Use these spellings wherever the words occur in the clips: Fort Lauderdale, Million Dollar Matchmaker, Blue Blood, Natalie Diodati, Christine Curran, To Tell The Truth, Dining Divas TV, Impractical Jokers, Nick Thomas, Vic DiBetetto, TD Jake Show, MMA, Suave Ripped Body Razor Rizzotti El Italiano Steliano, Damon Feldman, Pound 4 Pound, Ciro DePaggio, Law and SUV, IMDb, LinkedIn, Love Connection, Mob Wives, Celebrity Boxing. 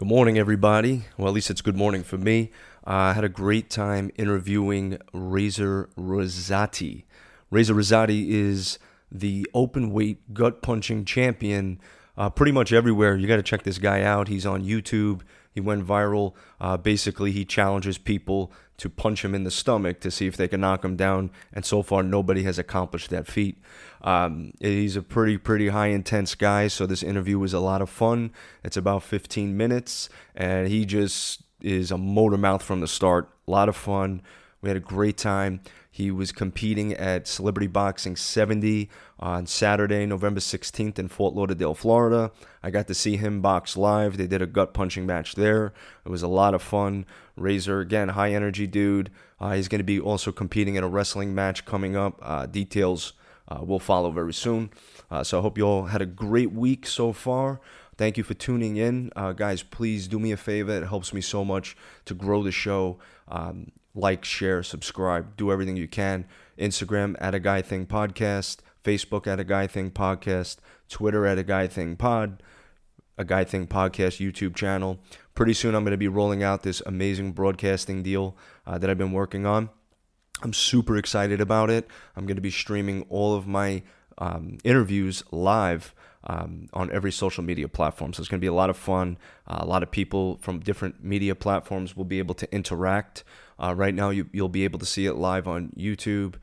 Good morning, everybody. Well, at least it's good morning for me. I had a great time interviewing Razor Rizzotti. Razor Rizzotti is the open weight gut punching champion pretty much everywhere. You got to check this guy out. He's on YouTube. He went viral. Basically, he challenges people to punch him in the stomach to see if they can knock him down. And so far, nobody has accomplished that feat. He's a pretty high intense guy. So this interview was a lot of fun. It's about 15 minutes. And he just is a motor mouth from the start. A lot of fun. We had a great time. He was competing at Celebrity Boxing 70 on Saturday, November 16th in Fort Lauderdale, Florida. I got to see him box live. They did a gut punching match there. It was a lot of fun. Razor, again, high energy dude. He's going to be also competing in a wrestling match coming up. Details will follow very soon. So I hope you all had a great week so far. Thank you for tuning in. Guys, please do me a favor. It helps me so much to grow the show. Like, share, subscribe, do everything you can. Instagram @aguythingpodcast, Facebook @aguythingpodcast, Twitter @aguythingpod, a guy thing podcast YouTube channel. Pretty soon I'm going to be rolling out this amazing broadcasting deal that I've been working on. I'm super excited about it. I'm going to be streaming all of my interviews live on every social media platform. So it's going to be a lot of fun. A lot of people from different media platforms will be able to interact. Right now, you'll be able to see it live on YouTube,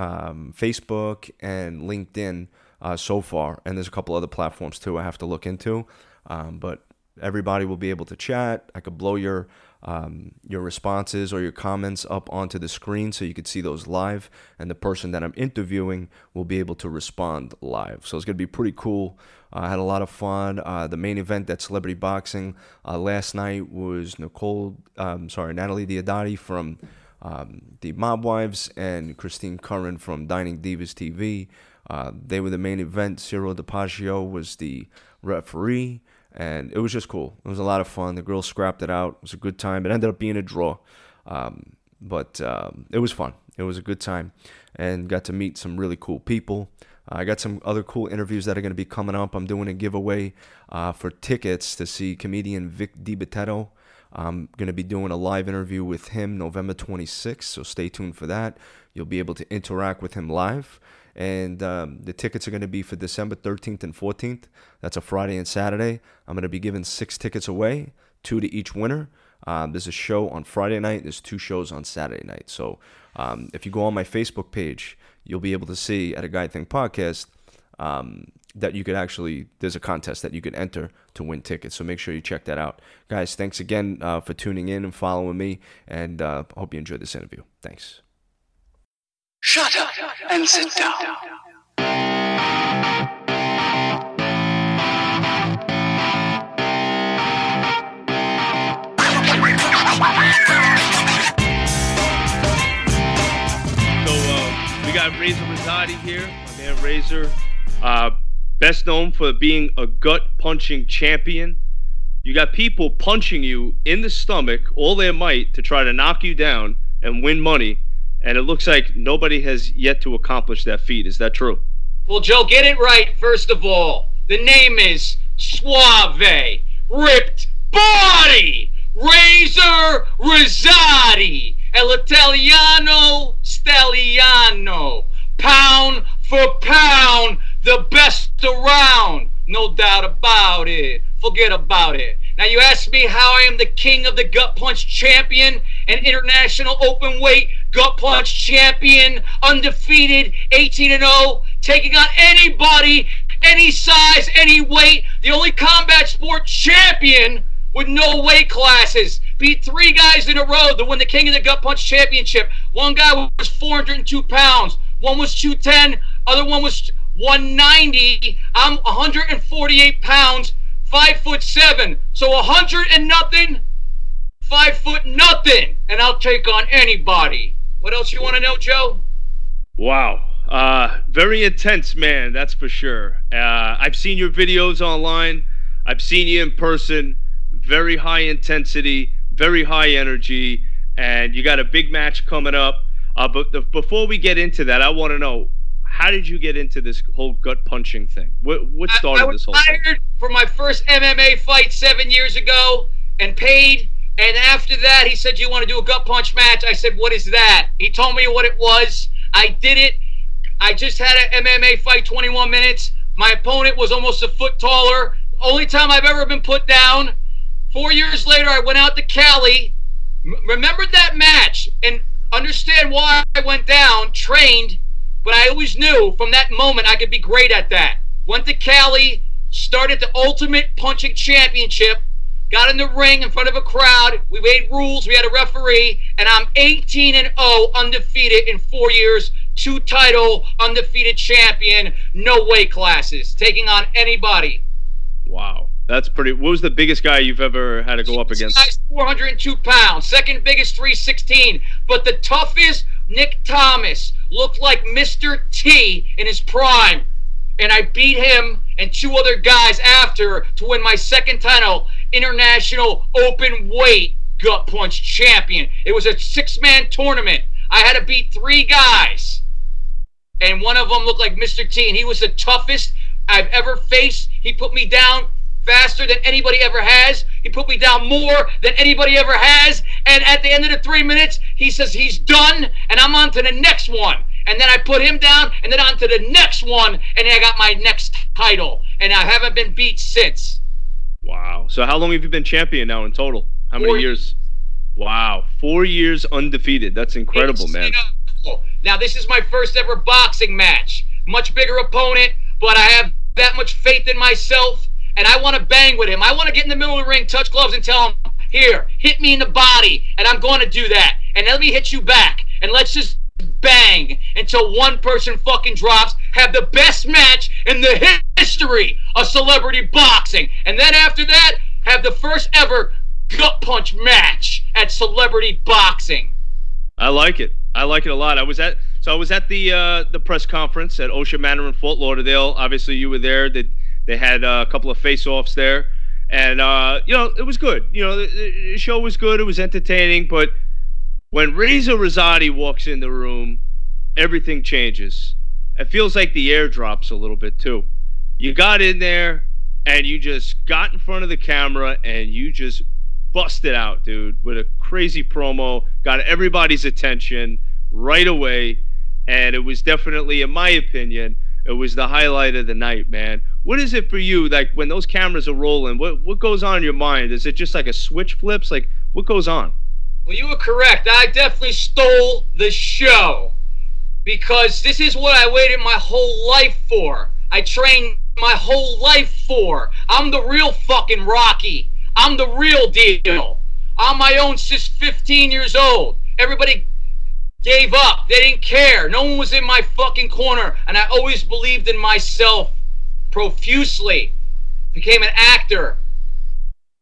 Facebook, and LinkedIn so far. And there's a couple other platforms, too, I have to look into. But everybody will be able to chat. I could blow your responses or your comments up onto the screen so you could see those live. And the person that I'm interviewing will be able to respond live. So it's going to be pretty cool. I had a lot of fun. The main event at Celebrity Boxing last night was Natalie Diodati from the Mob Wives and Christine Curran from Dining Divas TV. They were the main event. Ciro DePaggio was the referee. And it was just cool. It was a lot of fun. The girls scrapped it out. It was a good time. It ended up being a draw. It was fun. It was a good time. And got to meet some really cool people. I got some other cool interviews that are going to be coming up. I'm doing a giveaway for tickets to see comedian Vic DiBetetto. I'm going to be doing a live interview with him November 26th. So stay tuned for that. You'll be able to interact with him live. And the tickets are going to be for December 13th and 14th. That's a Friday and Saturday. I'm going to be giving 6 tickets away, 2 to each winner. There's a show on Friday night. There's 2 shows on Saturday night. So if you go on my Facebook page, you'll be able to see at A Guy Thing Podcast that you could actually, there's a contest that you could enter to win tickets. So make sure you check that out. Guys, thanks again for tuning in and following me. And I hope you enjoyed this interview. Thanks. Shut up and sit down. We got Razor Rizzotti here, my man Razor. Best known for being a gut punching champion. You got people punching you in the stomach all their might to try to knock you down and win money. And it looks like nobody has yet to accomplish that feat. Is that true? Well, Joe, get it right, first of all. The name is Suave Ripped Body Razor Rizzotti El Italiano Steliano. Pound for pound, the best around. No doubt about it. Forget about it. Now, you asked me how I am the king of the gut punch champion and international open weight gut punch champion, undefeated, 18-0, taking on anybody, any size, any weight. The only combat sport champion with no weight classes. Beat 3 guys in a row to win the king of the gut punch championship. One guy was 402 pounds. One was 210. Other one was 190. I'm 148 pounds. 5'7", so 100 and nothing, 5 foot nothing, and I'll take on anybody. What else you want to know, Joe? Wow, very intense, man, that's for sure. I've seen your videos online. I've seen you in person. Very high intensity, very high energy, and you got a big match coming up. But before we get into that, I want to know, How did you get into this whole gut punching thing? What started this whole thing? I was hired for my first MMA fight 7 years ago and paid. And after that, he said, "You want to do a gut punch match?" I said, "What is that?" He told me what it was. I did it. I just had an MMA fight, 21 minutes. My opponent was almost a foot taller. Only time I've ever been put down. 4 years later, I went out to Cali. Remembered that match and understand why I went down, trained, but I always knew from that moment I could be great at that. Went to Cali, started the Ultimate Punching Championship, got in the ring in front of a crowd, we made rules, we had a referee, and I'm 18-0 undefeated in 4 years, two-title undefeated champion, no weight classes, taking on anybody. Wow. That's pretty. What was the biggest guy you've ever had to go up against? This guy's 402 pounds. Second biggest, 316. But the toughest, Nick Thomas, looked like Mr. T in his prime. And I beat him and two other guys after to win my second title, International Open Weight Gut Punch Champion. It was a six-man tournament. I had to beat three guys. And one of them looked like Mr. T. And he was the toughest I've ever faced. He put me down faster than anybody ever has. He put me down more than anybody ever has. And at the end of the 3 minutes, he says he's done, and I'm on to the next one. And then I put him down, and then on to the next one, and I got my next title. And I haven't been beat since. Wow. So how long have you been champion now in total? How many years? Wow. 4 years undefeated. That's incredible, man. Now, this is my first ever boxing match. Much bigger opponent, but I have that much faith in myself. And I want to bang with him. I want to get in the middle of the ring, touch gloves, and tell him, "Here, hit me in the body," and I'm going to do that. And let me hit you back. And let's just bang until one person fucking drops. Have the best match in the history of celebrity boxing. And then after that, have the first ever gut punch match at celebrity boxing. I like it. I like it a lot. I was at the press conference at Ocean Manor in Fort Lauderdale. Obviously, you were there. They had a couple of face-offs there, and it was good. The show was good. It was entertaining. But when Razor Rizzotti walks in the room, everything changes. It feels like the air drops a little bit too. You got in there, and you just got in front of the camera, and you just busted out, dude, with a crazy promo. Got everybody's attention right away, and it was definitely, in my opinion, it was the highlight of the night, man. What is it for you, like, when those cameras are rolling, what goes on in your mind? Is it just like a switch flips? Like, what goes on? Well, you were correct. I definitely stole the show because this is what I waited my whole life for. I trained my whole life for. I'm the real fucking Rocky. I'm the real deal. I'm my own since 15 years old. Everybody gave up. They didn't care. No one was in my fucking corner, and I always believed in myself profusely. Became an actor.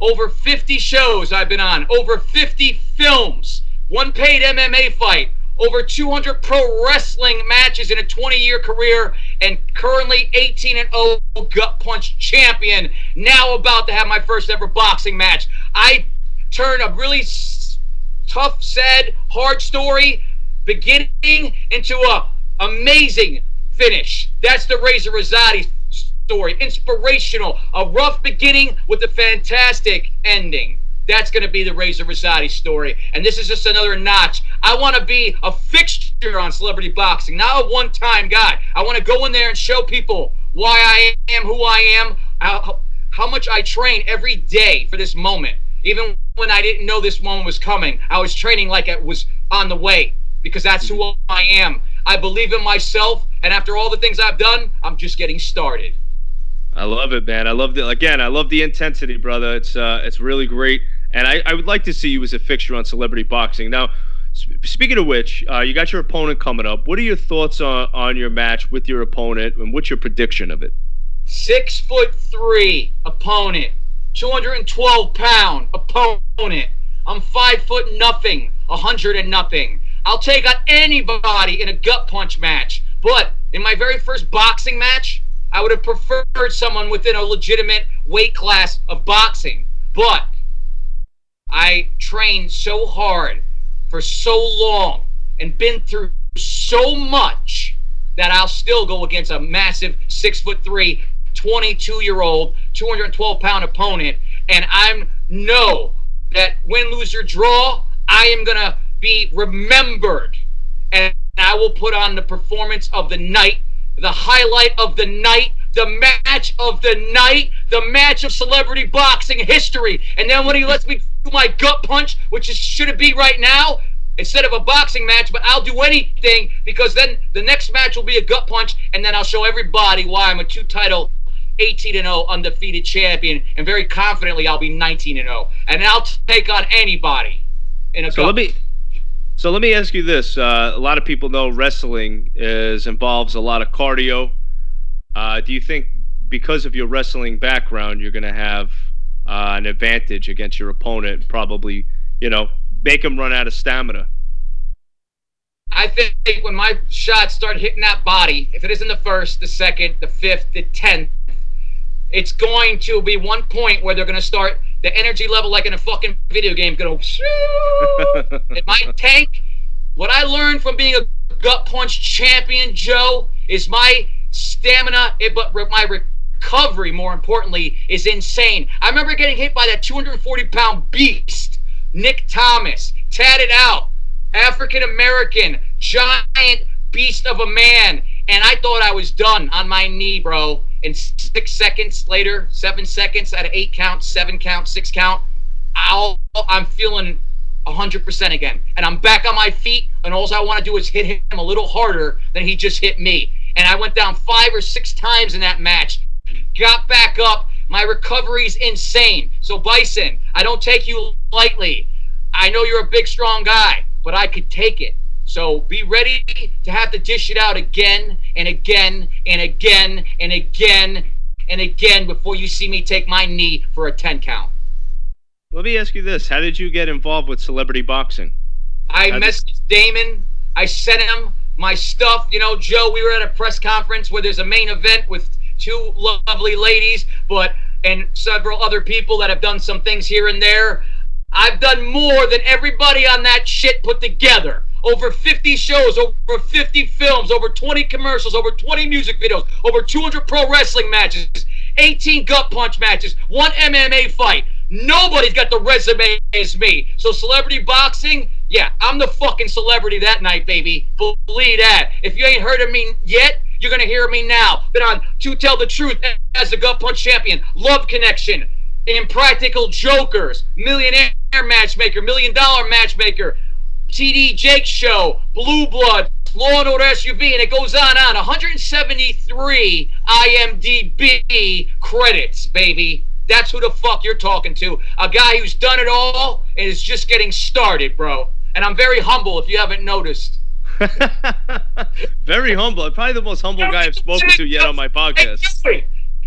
Over 50 shows I've been on. Over 50 films. One paid MMA fight. Over 200 pro wrestling matches in a 20-year career. And currently 18-0 gut punch champion. Now about to have my first ever boxing match. I turn a really tough, sad, hard story beginning into a amazing finish. That's the Razor Rizzotti story. Inspirational. A rough beginning with a fantastic ending. That's going to be the Razor Rizzotti story. And this is just another notch. I want to be a fixture on celebrity boxing, not a one-time guy. I want to go in there and show people why I am who I am, how much I train every day for this moment. Even when I didn't know this moment was coming, I was training like it was on the way because that's who I am. I believe in myself, and after all the things I've done, I'm just getting started. I love it, man. I love it. Again, I love the intensity, brother. It's really great, and I would like to see you as a fixture on celebrity boxing. Now, speaking of which, you got your opponent coming up. What are your thoughts on your match with your opponent, and what's your prediction of it? 6'3" opponent, 212-pound opponent. I'm 5'0", 100 and nothing. I'll take on anybody in a gut punch match, but in my very first boxing match, I would have preferred someone within a legitimate weight class of boxing, but I trained so hard for so long and been through so much that I'll still go against a massive 6'3", 22-year-old, 212-pound opponent, and I know that win, lose, or draw, I am going to be remembered, and I will put on the performance of the night, the highlight of the night, the match of the night, the match of celebrity boxing history. And then when he lets me do my gut punch, which is, should it be right now, instead of a boxing match, but I'll do anything because then the next match will be a gut punch, and then I'll show everybody why I'm a two-title 18-0 undefeated champion, and very confidently I'll be 19-0, and I'll take on anybody in a gut. So let me ask you this. A lot of people know wrestling involves a lot of cardio. Do you think because of your wrestling background, you're going to have an advantage against your opponent, probably, you know, make him run out of stamina? I think when my shots start hitting that body, if it isn't the first, the second, the fifth, the 10th, it's going to be one point where they're going to start the energy level like in a fucking video game going to in my tank. What I learned from being a gut punch champion, Joe, is my stamina, but my recovery, more importantly, is insane. I remember getting hit by that 240-pound beast, Nick Thomas, tatted out, African-American, giant beast of a man, and I thought I was done on my knee, bro. And 6 seconds later, 7 seconds, at an 8 count, 7 count, 6 count, I'm feeling 100% again. And I'm back on my feet, and all I want to do is hit him a little harder than he just hit me. And I went down 5 or 6 times in that match, got back up. My recovery's insane. So, Bison, I don't take you lightly. I know you're a big, strong guy, but I could take it. So be ready to have to dish it out again and again and again and again and again before you see me take my knee for a 10 count. Let me ask you this. How did you get involved with celebrity boxing? I messaged Damon. I sent him my stuff. You know, Joe, we were at a press conference where there's a main event with two lovely ladies, and several other people that have done some things here and there. I've done more than everybody on that shit put together. Over 50 shows, over 50 films, over 20 commercials, over 20 music videos, over 200 pro wrestling matches, 18 gut punch matches, 1 MMA fight. Nobody's got the resume as me. So celebrity boxing, yeah, I'm the fucking celebrity that night, baby. Believe that. If you ain't heard of me yet, you're going to hear me now. Been on To Tell The Truth as the Gut Punch Champion, Love Connection, Impractical Jokers, Millionaire Matchmaker, Million Dollar Matchmaker, TD Jake Show, Blue Blood, Law and SUV, and it goes on. 173 IMDb credits, baby. That's who the fuck you're talking to. A guy who's done it all and is just getting started, bro. And I'm very humble, if you haven't noticed. Very humble. I'm probably the most humble guy I've spoken to yet on my podcast.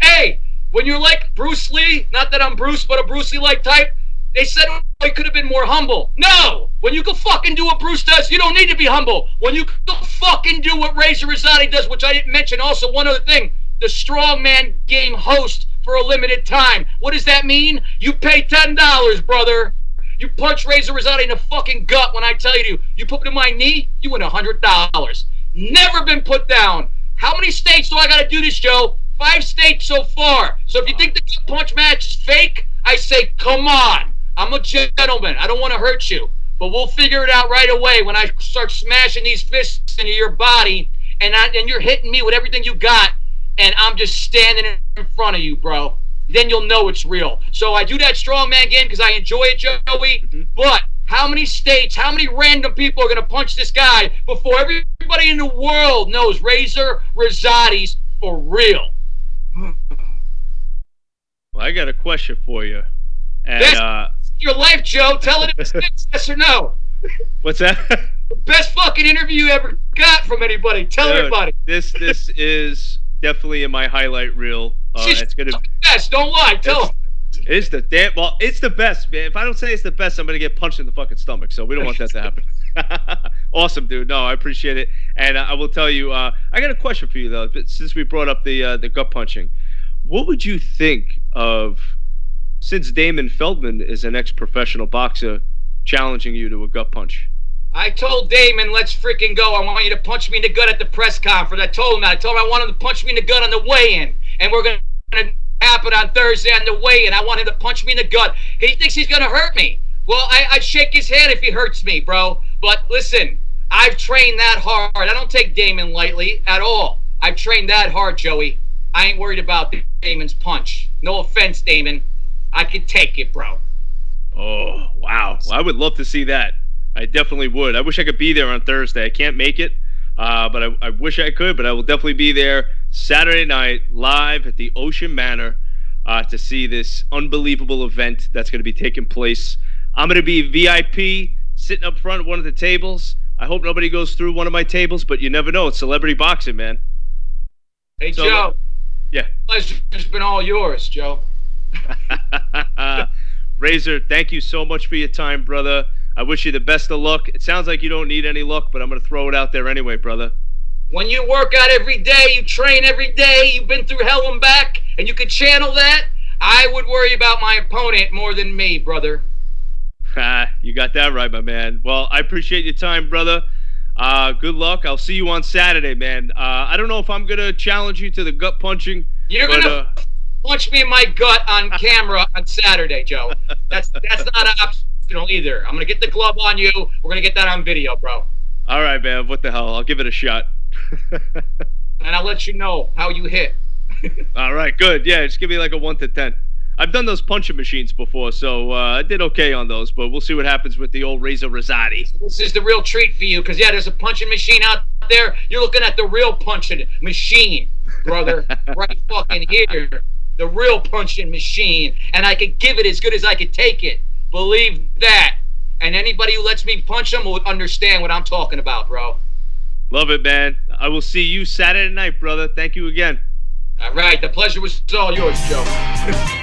Hey, when you're like Bruce Lee, not that I'm Bruce, but a Bruce Lee-like type, they said I could have been more humble. No! When you can fucking do what Bruce does, you don't need to be humble. When you can fucking do what Razor Rizzotti does, which I didn't mention, also one other thing, the Strongman Game host for a limited time. What does that mean? You pay $10, brother. You punch Razor Rizzotti in the fucking gut when I tell you to. You put me to my knee, you win $100. Never been put down. How many states do I got to do this, Joe? 5 states so far. So if you think the punch match is fake, I say, come on. I'm a gentleman. I don't want to hurt you. But we'll figure it out right away when I start smashing these fists into your body and you're hitting me with everything you got and I'm just standing in front of you, bro. Then you'll know it's real. So I do that strongman game because I enjoy it, Joey. Mm-hmm. But how many states, how many random people are going to punch this guy before everybody in the world knows Razor Rizzotti's for real? Well, I got a question for you. And, best your life, Joe. Tell it if it's fixed, yes or no. What's that? The best fucking interview you ever got from anybody. Tell everybody. This is definitely in my highlight reel. It's gonna be best. Don't lie. Tell. It's the damn. Well, it's the best, man. If I don't say it's the best, I'm gonna get punched in the fucking stomach. So we don't want that to happen. Awesome, dude. No, I appreciate it, and I will tell you. I got a question for you though. But since we brought up the gut punching, what would you think of? Since Damon Feldman is an ex-professional boxer, challenging you to a gut punch? I told Damon, let's freaking go. I want you to punch me in the gut at the press conference. I told him that. I told him I want him to punch me in the gut on the weigh-in. And we're going to happen on Thursday on the weigh-in. I want him to punch me in the gut. He thinks he's going to hurt me. Well, I'd shake his hand if he hurts me, bro. But listen, I've trained that hard. I don't take Damon lightly at all. I've trained that hard, Joey. I ain't worried about Damon's punch. No offense, Damon. I can take it, bro. Oh, wow. Well, I would love to see that. I definitely would. I wish I could be there on Thursday. I can't make it, but I wish I could. But I will definitely be there Saturday night live at the Ocean Manor to see this unbelievable event that's going to be taking place. I'm going to be VIP, sitting up front at one of the tables. I hope nobody goes through one of my tables, but you never know. It's celebrity boxing, man. Hey, so, Joe. Yeah. Pleasure's been all yours, Joe. Razor, thank you so much for your time, brother. I wish you the best of luck. It sounds like you don't need any luck, but I'm going to throw it out there anyway, brother. When you work out every day, you train every day, you've been through hell and back, and you could channel that, I would worry about my opponent more than me, brother. You got that right, my man. Well, I appreciate your time, brother. Good luck. I'll see you on Saturday, man. I don't know if I'm going to challenge you to the gut punching. You're going to punch me in my gut on camera on Saturday, Joe. That's not an option. Either. I'm going to get the glove on you. We're going to get that on video, bro. All right, man. What the hell? I'll give it a shot. And I'll let you know how you hit. All right, good. Yeah, just give me like a 1 to 10. I've done those punching machines before, so I did okay on those, but we'll see what happens with the old Razor Rizzotti. This is the real treat for you, because, yeah, there's a punching machine out there. You're looking at the real punching machine, brother, right fucking here. The real punching machine, and I could give it as good as I could take it. Believe that. And anybody who lets me punch them will understand what I'm talking about, bro. Love it, man. I will see you Saturday night, brother. Thank you again. All right. The pleasure was all yours, Joe.